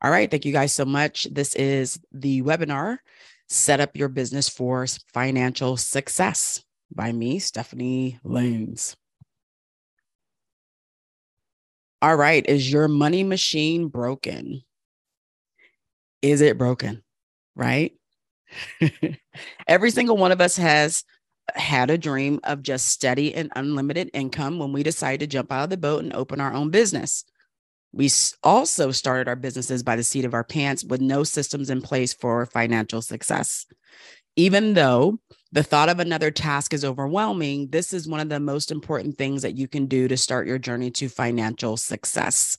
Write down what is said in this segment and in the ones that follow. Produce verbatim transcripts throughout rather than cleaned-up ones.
All right. Thank you guys so much. This is the webinar, Set Up Your Business for Financial Success, by me, Stephanie Laynes. All right. Is your money machine broken? Is it broken? Right? Every single one of us has had a dream of just steady and unlimited income when we decided to jump out of the boat and open our own business. We also started our businesses by the seat of our pants with no systems in place for financial success. Even though the thought of another task is overwhelming, this is one of the most important things that you can do to start your journey to financial success.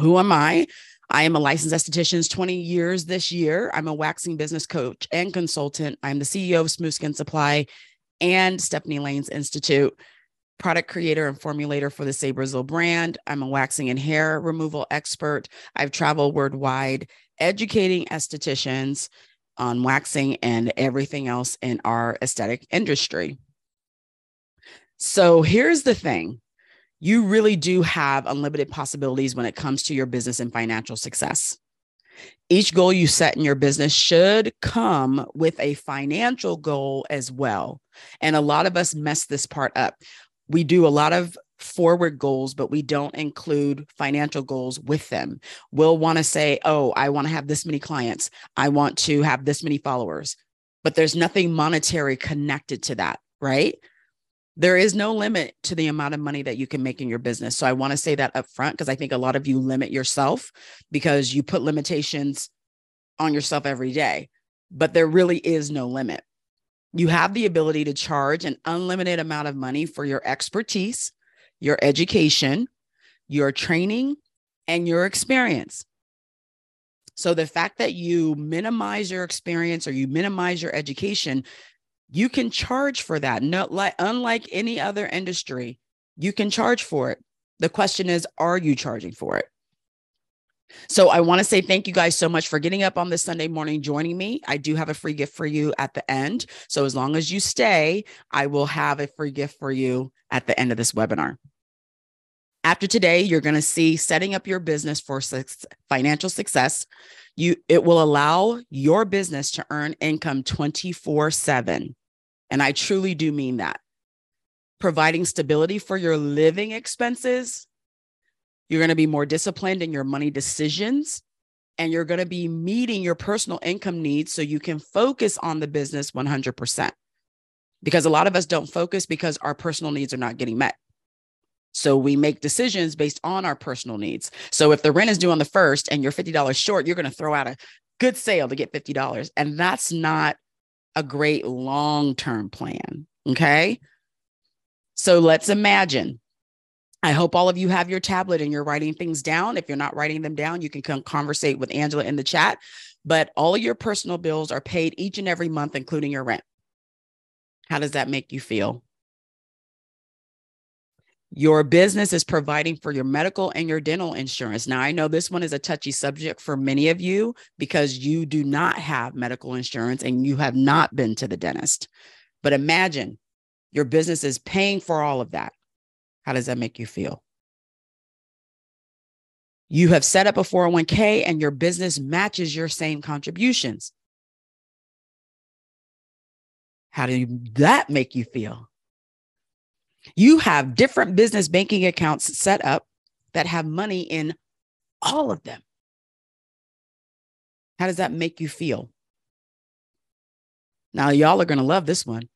Who am I? I am a licensed esthetician, twenty years this year. I'm a waxing business coach and consultant. I'm the C E O of Smooth Skin Supply and Stephanie Laynes Institute, product creator and formulator for the Se-Brazil brand. I'm a waxing and hair removal expert. I've traveled worldwide educating estheticians on waxing and everything else in our aesthetic industry. So here's the thing. You really do have unlimited possibilities when it comes to your business and financial success. Each goal you set in your business should come with a financial goal as well. And a lot of us mess this part up. We do a lot of forward goals, but we don't include financial goals with them. We'll want to say, oh, I want to have this many clients. I want to have this many followers, but there's nothing monetary connected to that, right? There is no limit to the amount of money that you can make in your business. So I want to say that up front, because I think a lot of you limit yourself because you put limitations on yourself every day, but there really is no limit. You have the ability to charge an unlimited amount of money for your expertise, your education, your training, and your experience. So the fact that you minimize your experience or you minimize your education, you can charge for that. Not like, unlike any other industry, you can charge for it. The question is, are you charging for it? So I want to say thank you guys so much for getting up on this Sunday morning, joining me. I do have a free gift for you at the end. So as long as you stay, I will have a free gift for you at the end of this webinar. After today, you're going to see Setting Up Your Business for Financial Success. You, it will allow your business to earn income twenty-four seven. And I truly do mean that. Providing stability for your living expenses. You're going to be more disciplined in your money decisions, and you're going to be meeting your personal income needs so you can focus on the business one hundred percent. Because a lot of us don't focus because our personal needs are not getting met. So we make decisions based on our personal needs. So if the rent is due on the first and you're fifty dollars short, you're going to throw out a good sale to get fifty dollars. And that's not a great long-term plan. Okay. So let's imagine. I hope all of you have your tablet and you're writing things down. If you're not writing them down, you can come conversate with Angela in the chat, but all of your personal bills are paid each and every month, including your rent. How does that make you feel? Your business is providing for your medical and your dental insurance. Now, I know this one is a touchy subject for many of you because you do not have medical insurance and you have not been to the dentist, but imagine your business is paying for all of that. How does that make you feel? You have set up a four oh one k and your business matches your same contributions. How does that make you feel? You have different business banking accounts set up that have money in all of them. How does that make you feel? Now, y'all are going to love this one.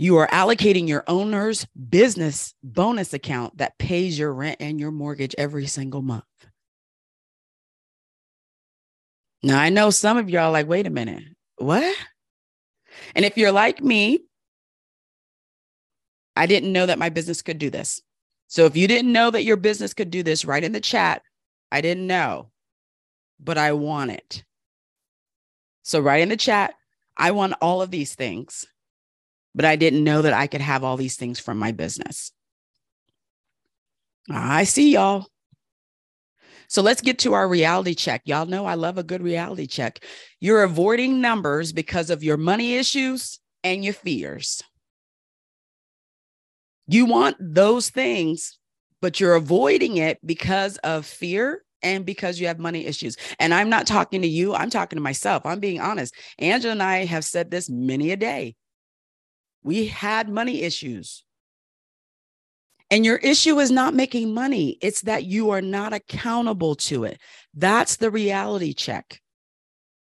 You are allocating your owner's business bonus account that pays your rent and your mortgage every single month. Now, I know some of y'all are like, wait a minute, what? And if you're like me, I didn't know that my business could do this. So if you didn't know that your business could do this, write in the chat, I didn't know, but I want it. So write in the chat, I want all of these things, but I didn't know that I could have all these things from my business. I see y'all. So let's get to our reality check. Y'all know I love a good reality check. You're avoiding numbers because of your money issues and your fears. You want those things, but you're avoiding it because of fear and because you have money issues. And I'm not talking to you. I'm talking to myself. I'm being honest. Angela and I have said this many a day. We had money issues. And your issue is not making money. It's that you are not accountable to it. That's the reality check.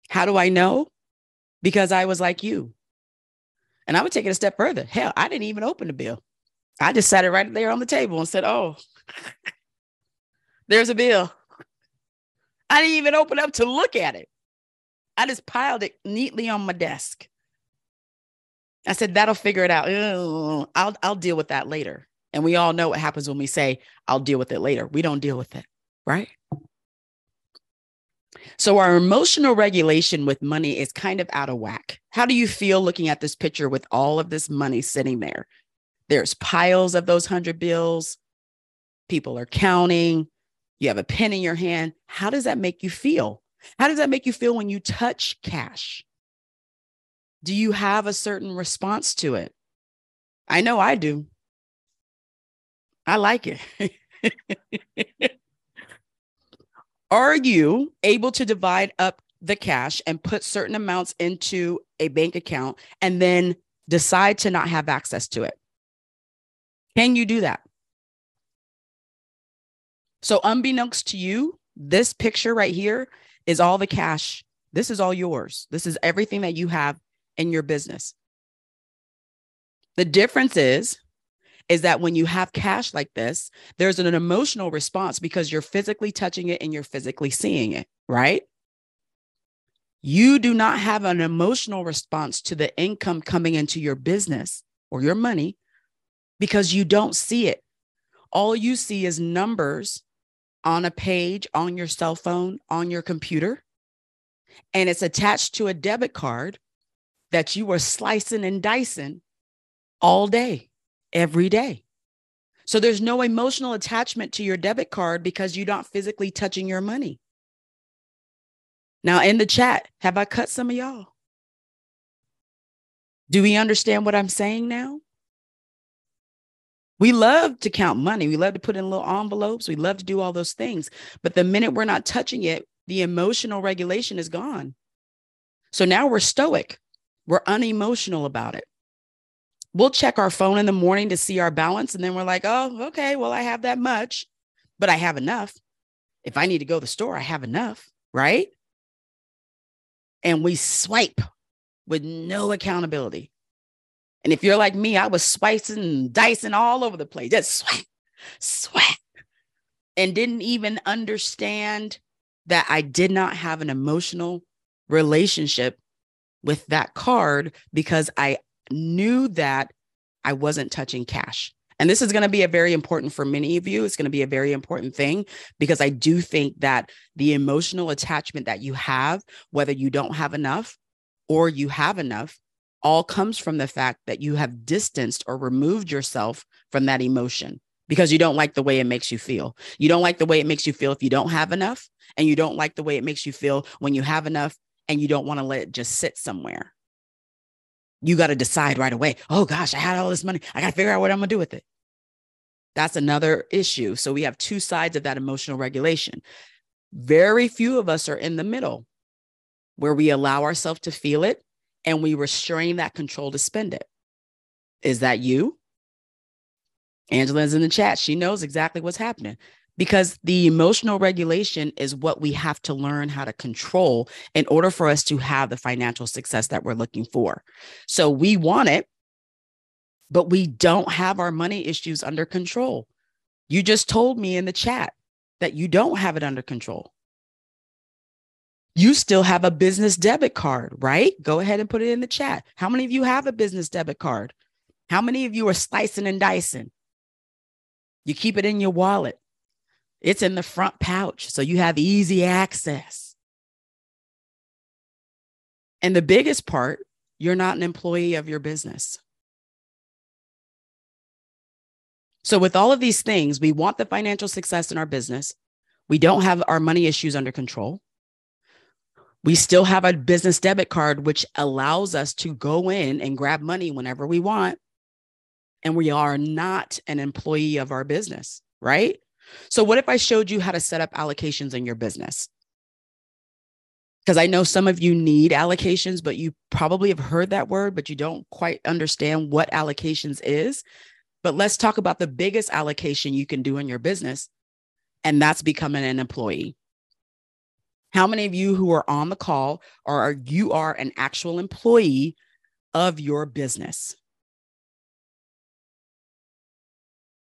How do I know? Because I was like you. And I would take it a step further. Hell, I didn't even open the bill. I just sat it right there on the table and said, oh, there's a bill. I didn't even open up to look at it. I just piled it neatly on my desk. I said, that'll figure it out. Ew, I'll, I'll deal with that later. And we all know what happens when we say, I'll deal with it later. We don't deal with it, right? So our emotional regulation with money is kind of out of whack. How do you feel looking at this picture with all of this money sitting there? There's piles of those hundred bills. People are counting. You have a pen in your hand. How does that make you feel? How does that make you feel when you touch cash? Do you have a certain response to it? I know I do. I like it. Are you able to divide up the cash and put certain amounts into a bank account and then decide to not have access to it? Can you do that? So unbeknownst to you, this picture right here is all the cash. This is all yours. This is everything that you have in your business. The difference is, is that when you have cash like this, there's an emotional response because you're physically touching it and you're physically seeing it, right? You do not have an emotional response to the income coming into your business or your money because you don't see it. All you see is numbers on a page, on your cell phone, on your computer, and it's attached to a debit card that you were slicing and dicing all day, every day. So there's no emotional attachment to your debit card because you're not physically touching your money. Now in the chat, have I cut some of y'all? Do we understand what I'm saying now? We love to count money. We love to put in little envelopes. We love to do all those things. But the minute we're not touching it, the emotional regulation is gone. So now we're stoic. We're unemotional about it. We'll check our phone in the morning to see our balance. And then we're like, oh, okay, well, I have that much, but I have enough. If I need to go to the store, I have enough, right? And we swipe with no accountability. And if you're like me, I was swiping and dicing all over the place. Just swipe, swipe, and didn't even understand that I did not have an emotional relationship with that card because I knew that I wasn't touching cash. And this is going to be a very important for many of you. It's going to be a very important thing because I do think that the emotional attachment that you have, whether you don't have enough or you have enough, all comes from the fact that you have distanced or removed yourself from that emotion because you don't like the way it makes you feel. You don't like the way it makes you feel if you don't have enough, and you don't like the way it makes you feel when you have enough and you don't want to let it just sit somewhere. You got to decide right away. Oh gosh, I had all this money. I got to figure out what I'm going to do with it. That's another issue. So we have two sides of that emotional regulation. Very few of us are in the middle where we allow ourselves to feel it and we restrain that control to spend it. Is that you? Angela's in the chat. She knows exactly what's happening because the emotional regulation is what we have to learn how to control in order for us to have the financial success that we're looking for. So we want it, but we don't have our money issues under control. You just told me in the chat that you don't have it under control. You still have a business debit card, right? Go ahead and put it in the chat. How many of you have a business debit card? How many of you are slicing and dicing? You keep it in your wallet. It's in the front pouch, so you have easy access. And the biggest part, you're not an employee of your business. So with all of these things, we want the financial success in our business. We don't have our money issues under control. We still have a business debit card, which allows us to go in and grab money whenever we want. And we are not an employee of our business, right? So what if I showed you how to set up allocations in your business? Because I know some of you need allocations, but you probably have heard that word, but you don't quite understand what allocations is. But let's talk about the biggest allocation you can do in your business, and that's becoming an employee. How many of you who are on the call or you are an actual employee of your business?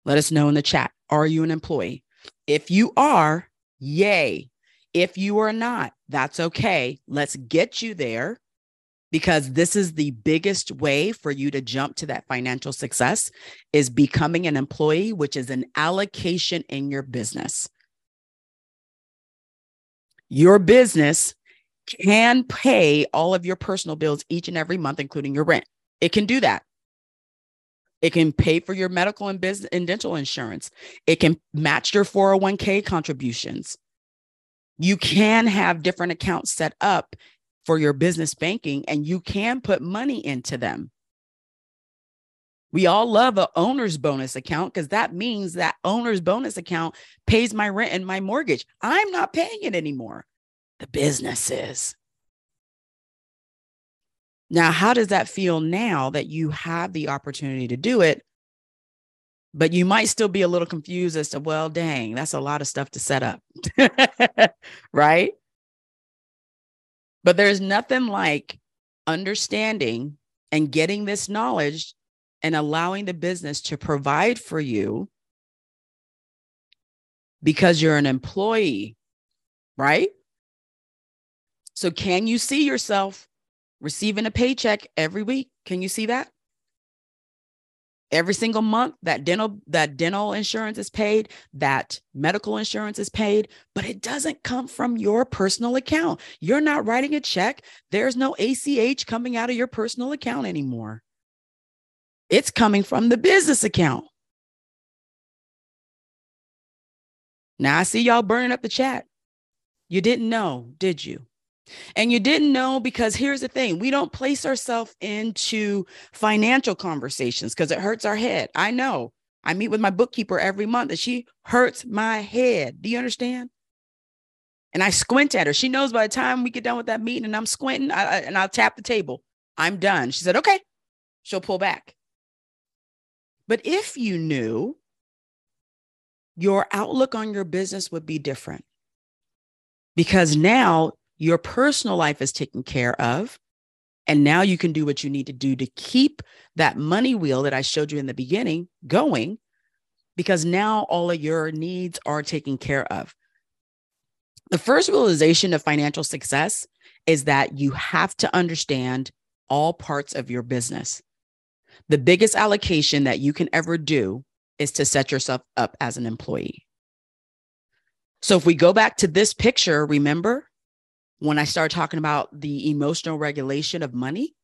Let us know in the chat. Are you an employee? If you are, yay. If you are not, that's okay. Let's get you there, because this is the biggest way for you to jump to that financial success is becoming an employee, which is an allocation in your business. Your business can pay all of your personal bills each and every month, including your rent. It can do that. It can pay for your medical and business and dental insurance. It can match your four oh one k contributions. You can have different accounts set up for your business banking, and you can put money into them. We all love an owner's bonus account because that means that owner's bonus account pays my rent and my mortgage. I'm not paying it anymore. The business is. Now, how does that feel now that you have the opportunity to do it? But you might still be a little confused as to, well, dang, that's a lot of stuff to set up, right? But there's nothing like understanding and getting this knowledge and allowing the business to provide for you because you're an employee, right? So can you see yourself receiving a paycheck every week? Can you see that? Every single month, that dental, that dental insurance is paid, that medical insurance is paid, but it doesn't come from your personal account. You're not writing a check. There's no A C H coming out of your personal account anymore. It's coming from the business account. Now, I see y'all burning up the chat. You didn't know, did you? And you didn't know because here's the thing. We don't place ourselves into financial conversations because it hurts our head. I know. I meet with my bookkeeper every month and she hurts my head. Do you understand? And I squint at her. She knows by the time we get done with that meeting and I'm squinting I, I, and I'll tap the table. I'm done. She said, okay, she'll pull back. But if you knew, your outlook on your business would be different because now your personal life is taken care of. And now you can do what you need to do to keep that money wheel that I showed you in the beginning going, because now all of your needs are taken care of. The first realization of financial success is that you have to understand all parts of your business. The biggest allocation that you can ever do is to set yourself up as an employee. So if we go back to this picture, remember, when I started talking about the emotional regulation of money,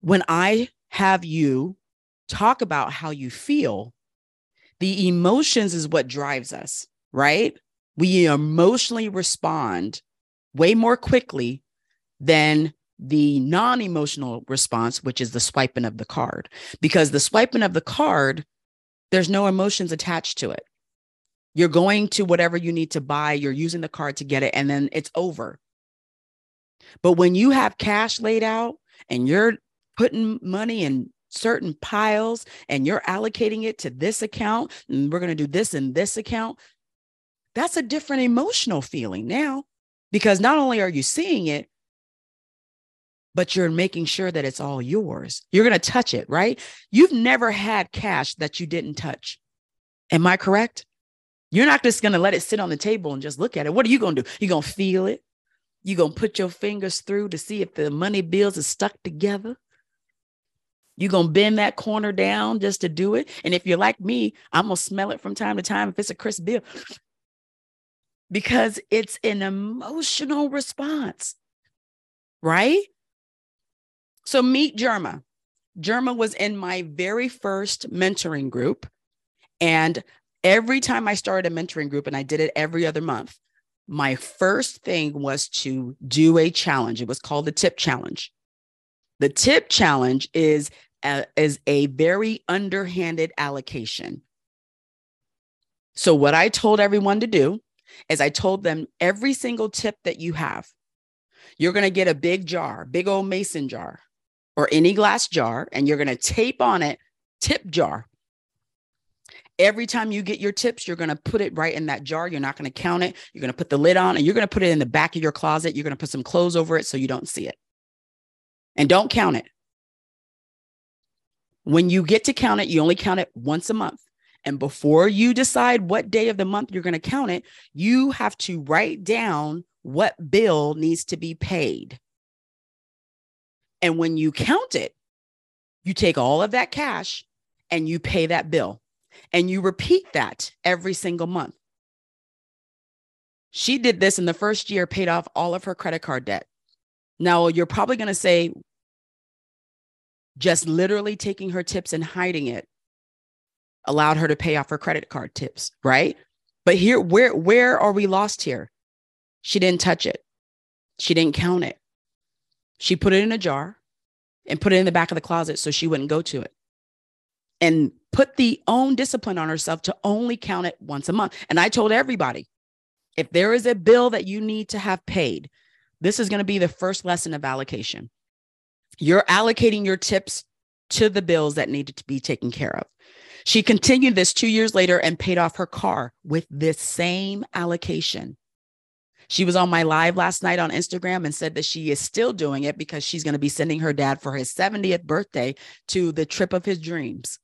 when I have you talk about how you feel, the emotions is what drives us, right? We emotionally respond way more quickly than the non-emotional response, which is the swiping of the card. Because the swiping of the card, there's no emotions attached to it. You're going to whatever you need to buy. You're using the card to get it, and then it's over. But when you have cash laid out and you're putting money in certain piles and you're allocating it to this account, and we're going to do this in this account, that's a different emotional feeling now, because not only are you seeing it, but you're making sure that it's all yours. You're going to touch it, right? You've never had cash that you didn't touch. Am I correct? You're not just going to let it sit on the table and just look at it. What are you going to do? You're going to feel it. You're going to put your fingers through to see if the money bills are stuck together. You're going to bend that corner down just to do it. And if you're like me, I'm going to smell it from time to time if it's a crisp bill. Because it's an emotional response, right? So meet Jerma. Jerma was in my very first mentoring group. And every time I started a mentoring group, and I did it every other month, my first thing was to do a challenge. It was called the tip challenge. The tip challenge is a, is a very underhanded allocation. So what I told everyone to do is I told them every single tip that you have, you're going to get a big jar, big old mason jar or any glass jar, and you're going to tape on it, tip jar. Every time you get your tips, you're going to put it right in that jar. You're not going to count it. You're going to put the lid on and you're going to put it in the back of your closet. You're going to put some clothes over it so you don't see it. And don't count it. When you get to count it, you only count it once a month. And before you decide what day of the month you're going to count it, you have to write down what bill needs to be paid. And when you count it, you take all of that cash and you pay that bill. And you repeat that every single month. She did this in the first year, paid off all of her credit card debt. Now, you're probably going to say, just literally taking her tips and hiding it allowed her to pay off her credit card tips, right? But here, where, where are we lost here? She didn't touch it. She didn't count it. She put it in a jar and put it in the back of the closet so she wouldn't go to it. And put the own discipline on herself to only count it once a month. And I told everybody, if there is a bill that you need to have paid, this is going to be the first lesson of allocation. You're allocating your tips to the bills that needed to be taken care of. She continued this two years later and paid off her car with this same allocation. She was on my live last night on Instagram and said that she is still doing it because she's going to be sending her dad for his seventieth birthday to the trip of his dreams.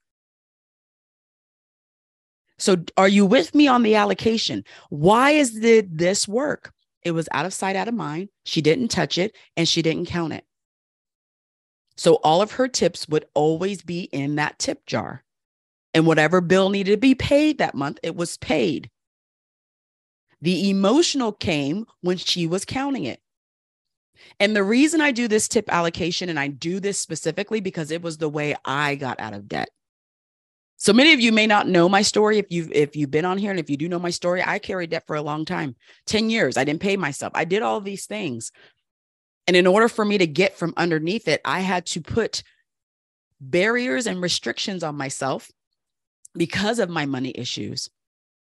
So are you with me on the allocation? Why is did this work? It was out of sight, out of mind. She didn't touch it and she didn't count it. So all of her tips would always be in that tip jar. And whatever bill needed to be paid that month, it was paid. The emotional came when she was counting it. And the reason I do this tip allocation, and I do this specifically because it was the way I got out of debt. So many of you may not know my story. If you've, if you've been on here and if you do know my story, I carried debt for a long time, ten years. I didn't pay myself. I did all these things. And in order for me to get from underneath it, I had to put barriers and restrictions on myself because of my money issues.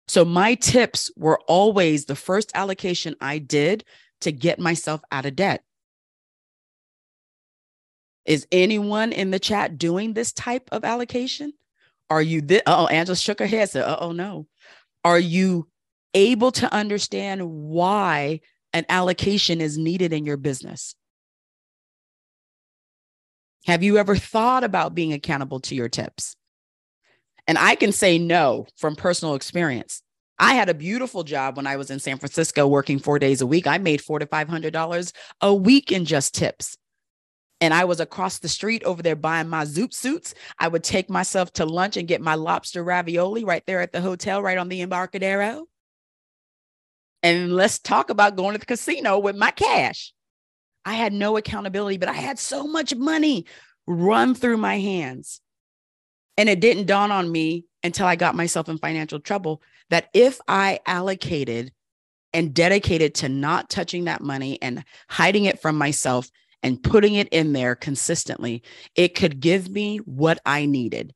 So my tips were always the first allocation I did to get myself out of debt. Is anyone in the chat doing this type of allocation? Are you, th- oh, Angela shook her head, said, oh, no. Are you able to understand why an allocation is needed in your business? Have you ever thought about being accountable to your tips? And I can say no from personal experience. I had a beautiful job when I was in San Francisco working four days a week. I made four hundred to five hundred dollars a week in just tips. And I was across the street over there buying my zoot suits. I would take myself to lunch and get my lobster ravioli right there at the hotel, right on the Embarcadero. And let's talk about going to the casino with my cash. I had no accountability, but I had so much money run through my hands. And it didn't dawn on me until I got myself in financial trouble that if I allocated and dedicated to not touching that money and hiding it from myself, and putting it in there consistently, it could give me what I needed.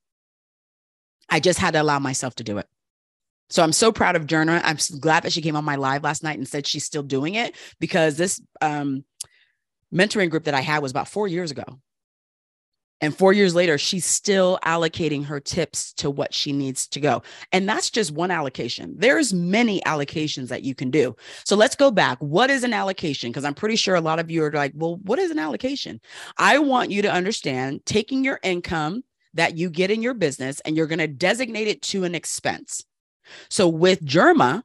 I just had to allow myself to do it. So I'm so proud of Jerma. I'm glad that she came on my live last night and said she's still doing it, because this um, mentoring group that I had was about four years ago. And four years later, she's still allocating her tips to what she needs to go. And that's just one allocation. There's many allocations that you can do. So let's go back. What is an allocation? Because I'm pretty sure a lot of you are like, well, what is an allocation? I want you to understand taking your income that you get in your business and you're going to designate it to an expense. So with Jerma,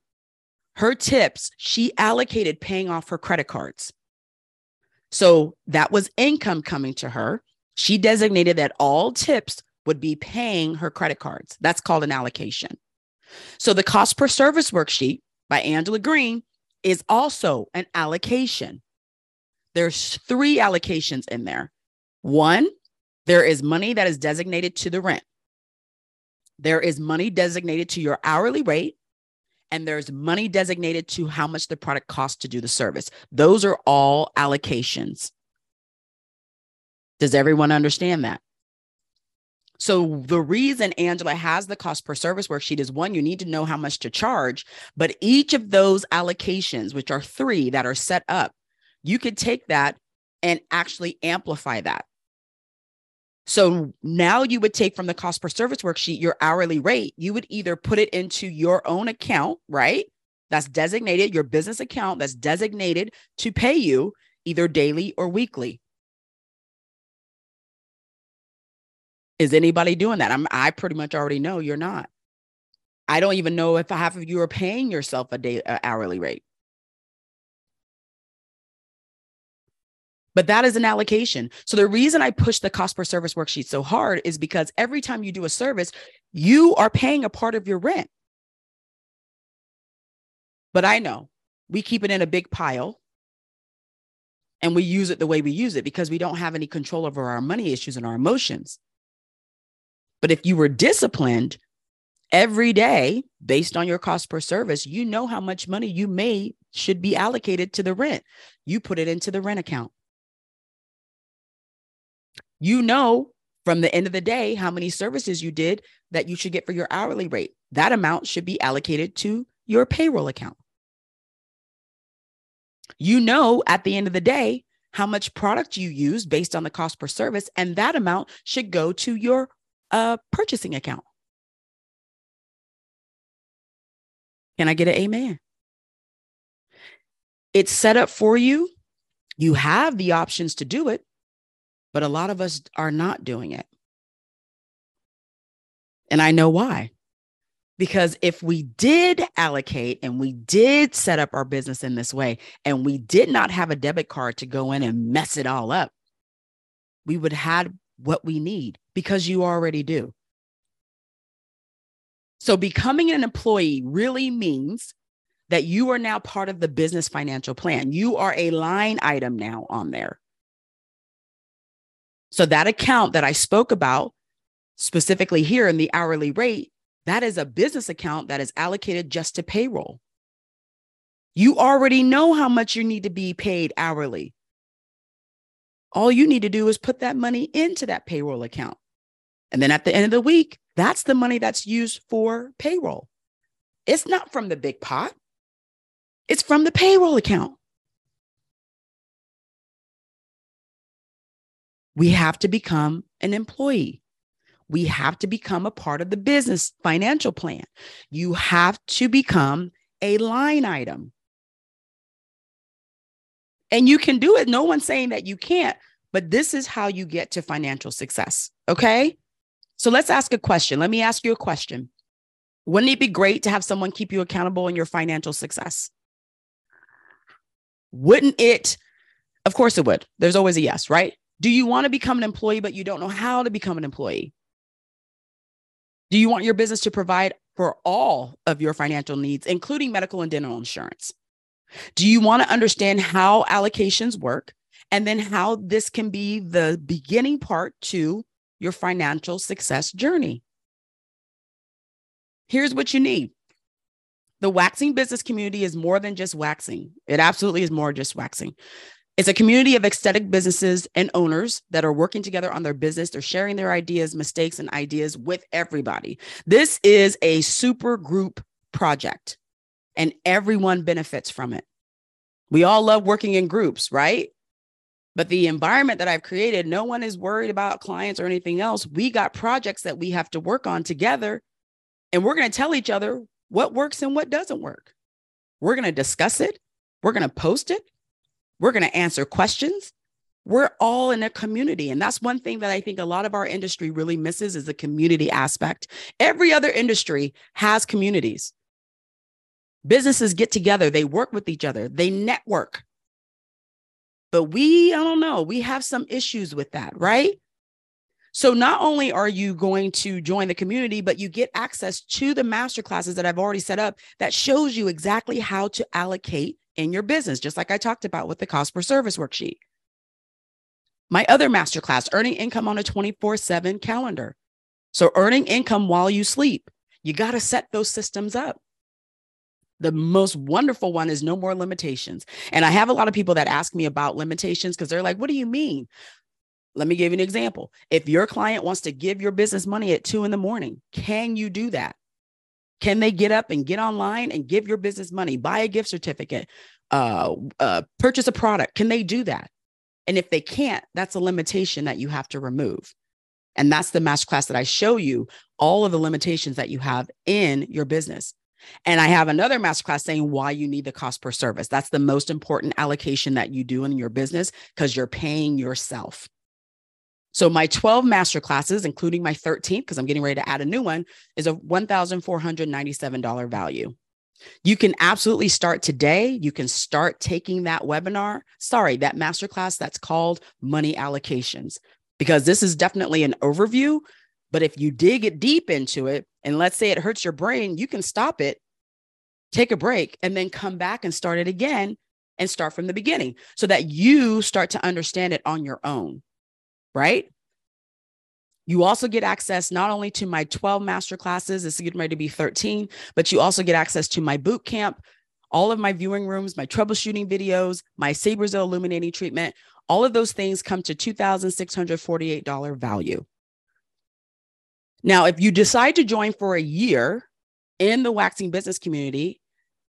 her tips, she allocated paying off her credit cards. So that was income coming to her. She designated that all tips would be paying her credit cards. That's called an allocation. So the cost per service worksheet by Angela Green is also an allocation. There's three allocations in there. One, there is money that is designated to the rent. There is money designated to your hourly rate. And there's money designated to how much the product costs to do the service. Those are all allocations. Does everyone understand that? So the reason Angela has the cost per service worksheet is, one, you need to know how much to charge, but each of those allocations, which are three that are set up, you could take that and actually amplify that. So now you would take from the cost per service worksheet, your hourly rate, you would either put it into your own account, right? That's designated, your business account that's designated to pay you either daily or weekly. Is anybody doing that? I'm, I pretty much already know you're not. I don't even know if half of you are paying yourself a day, uh, hourly rate. But that is an allocation. So the reason I push the cost per service worksheet so hard is because every time you do a service, you are paying a part of your rent. But I know we keep it in a big pile and we use it the way we use it because we don't have any control over our money issues and our emotions. But if you were disciplined every day based on your cost per service, you know how much money you may should be allocated to the rent. You put it into the rent account. You know, from the end of the day, how many services you did that you should get for your hourly rate. That amount should be allocated to your payroll account. You know, at the end of the day, how much product you use based on the cost per service, and that amount should go to your uh, purchasing account. Can I get an amen? It's set up for you. You have the options to do it. But a lot of us are not doing it. And I know why. Because if we did allocate and we did set up our business in this way, and we did not have a debit card to go in and mess it all up, we would have what we need because you already do. So becoming an employee really means that you are now part of the business financial plan. You are a line item now on there. So that account that I spoke about specifically here in the hourly rate, that is a business account that is allocated just to payroll. You already know how much you need to be paid hourly. All you need to do is put that money into that payroll account. And then at the end of the week, that's the money that's used for payroll. It's not from the big pot. It's from the payroll account. We have to become an employee. We have to become a part of the business financial plan. You have to become a line item. And you can do it. No one's saying that you can't, but this is how you get to financial success. Okay. So let's ask a question. Let me ask you a question. Wouldn't it be great to have someone keep you accountable in your financial success? Wouldn't it? Of course it would. There's always a yes, right? Do you want to become an employee, but you don't know how to become an employee? Do you want your business to provide for all of your financial needs, including medical and dental insurance? Do you want to understand how allocations work and then how this can be the beginning part to your financial success journey? Here's what you need. The waxing business community is more than just waxing. It absolutely is more just waxing. It's a community of aesthetic businesses and owners that are working together on their business. They're sharing their ideas, mistakes, and ideas with everybody. This is a super group project, and everyone benefits from it. We all love working in groups, right? But the environment that I've created, no one is worried about clients or anything else. We got projects that we have to work on together, and we're going to tell each other what works and what doesn't work. We're going to discuss it. We're going to post it. We're going to answer questions. We're all in a community. And that's one thing that I think a lot of our industry really misses is the community aspect. Every other industry has communities. Businesses get together. They work with each other. They network. But we, I don't know, we have some issues with that, right? So not only are you going to join the community, but you get access to the masterclasses that I've already set up that shows you exactly how to allocate in your business, just like I talked about with the cost per service worksheet. My other masterclass, earning income on a twenty-four seven calendar. So earning income while you sleep, you got to set those systems up. The most wonderful one is no more limitations. And I have a lot of people that ask me about limitations because they're like, what do you mean? Let me give you an example. If your client wants to give your business money at two in the morning, can you do that? Can they get up and get online and give your business money, buy a gift certificate, uh, uh, purchase a product? Can they do that? And if they can't, that's a limitation that you have to remove. And that's the masterclass that I show you all of the limitations that you have in your business. And I have another masterclass saying why you need the cost per service. That's the most important allocation that you do in your business because you're paying yourself. So my twelve masterclasses, including my thirteenth, because I'm getting ready to add a new one, is a one thousand four hundred ninety-seven dollars value. You can absolutely start today. You can start taking that webinar, sorry, that masterclass that's called Money Allocations, because this is definitely an overview. But if you dig it deep into it, and let's say it hurts your brain, you can stop it, take a break, and then come back and start it again and start from the beginning so that you start to understand it on your own, right? You also get access not only to my twelve masterclasses, it's getting ready to be thirteen, but you also get access to my boot camp, all of my viewing rooms, my troubleshooting videos, my Se-Brazil illuminating treatment. All of those things come to two thousand six hundred forty-eight dollars value. Now, if you decide to join for a year in the waxing business community,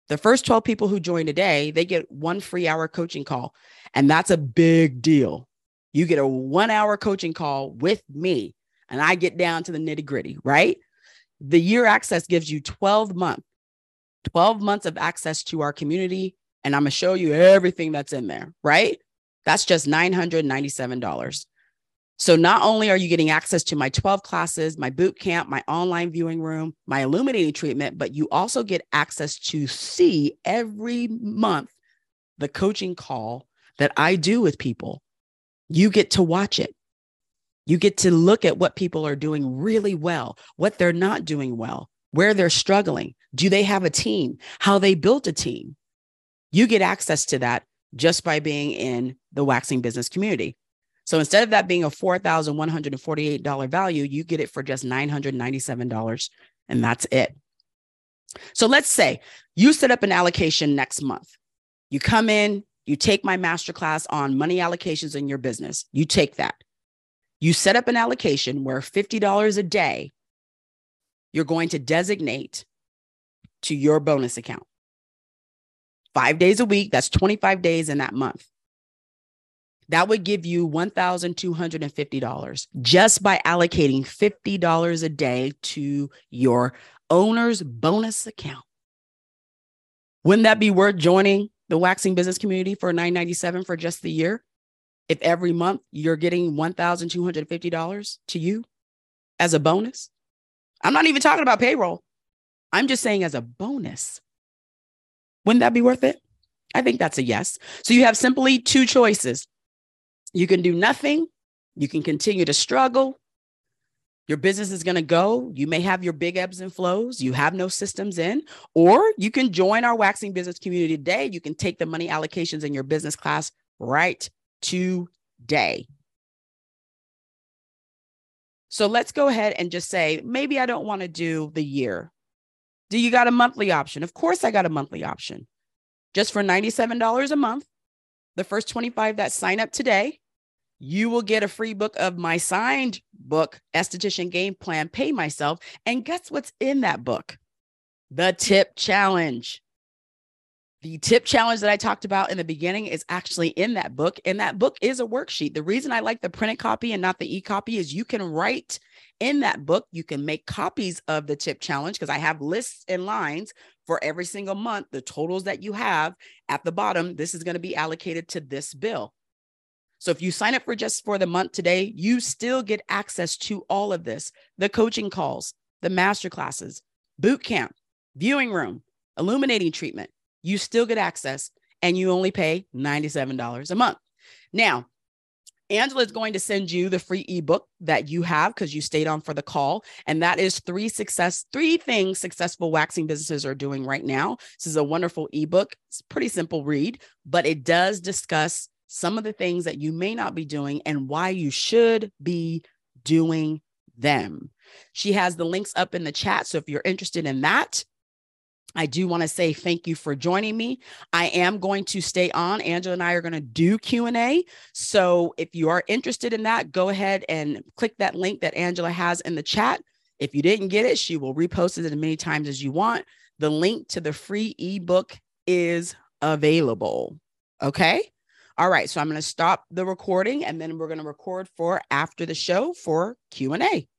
the first twelve people who join today, they get one free hour coaching call. And that's a big deal. You get a one hour coaching call with me and I get down to the nitty gritty, right? The year access gives you twelve months, twelve months of access to our community. And I'm going to show you everything that's in there, right? That's just nine hundred ninety-seven dollars. So not only are you getting access to my twelve classes, my boot camp, my online viewing room, my illuminating treatment, but you also get access to see every month the coaching call that I do with people. You get to watch it. You get to look at what people are doing really well, what they're not doing well, where they're struggling. Do they have a team? How they built a team? You get access to that just by being in the waxing business community. So instead of that being a four thousand one hundred forty-eight dollars value, you get it for just nine hundred ninety-seven dollars, and that's it. So let's say you set up an allocation next month. You come in, you take my masterclass on money allocations in your business. You take that. You set up an allocation where fifty dollars a day, you're going to designate to your bonus account. Five days a week, that's twenty-five days in that month. That would give you one thousand two hundred fifty dollars just by allocating fifty dollars a day to your owner's bonus account. Wouldn't that be worth joining the waxing business community for nine hundred ninety-seven dollars for just the year? If every month you're getting one thousand two hundred fifty dollars to you as a bonus? I'm not even talking about payroll. I'm just saying as a bonus. Wouldn't that be worth it? I think that's a yes. So you have simply two choices. You can do nothing. You can continue to struggle. Your business is going to go. You may have your big ebbs and flows. You have no systems in, or you can join our waxing business community today. You can take the money allocations in your business class right today. So let's go ahead and just say, maybe I don't want to do the year. Do you got a monthly option? Of course I got a monthly option. Just for ninety-seven dollars a month, the first twenty-five that sign up today, you will get a free book of my signed book, Esthetician Game Plan, Pay Myself. And guess what's in that book? The tip challenge. The tip challenge that I talked about in the beginning is actually in that book. And that book is a worksheet. The reason I like the printed copy and not the e-copy is you can write in that book. You can make copies of the tip challenge because I have lists and lines for every single month, the totals that you have at the bottom. This is going to be allocated to this bill. So if you sign up for just for the month today, you still get access to all of this. The coaching calls, the masterclasses, boot camp, viewing room, illuminating treatment. You still get access and you only pay ninety-seven dollars a month. Now, Angela is going to send you the free ebook that you have because you stayed on for the call. And that is three success, three things successful waxing businesses are doing right now. This is a wonderful ebook. It's a pretty simple read, but it does discuss some of the things that you may not be doing and why you should be doing them. She has the links up in the chat. So if you're interested in that, I do want to say thank you for joining me. I am going to stay on. Angela and I are going to do Q and A. So if you are interested in that, go ahead and click that link that Angela has in the chat. If you didn't get it, she will repost it as many times as you want. The link to the free ebook is available. Okay. All right. So I'm going to stop the recording and then we're going to record for after the show for Q and A.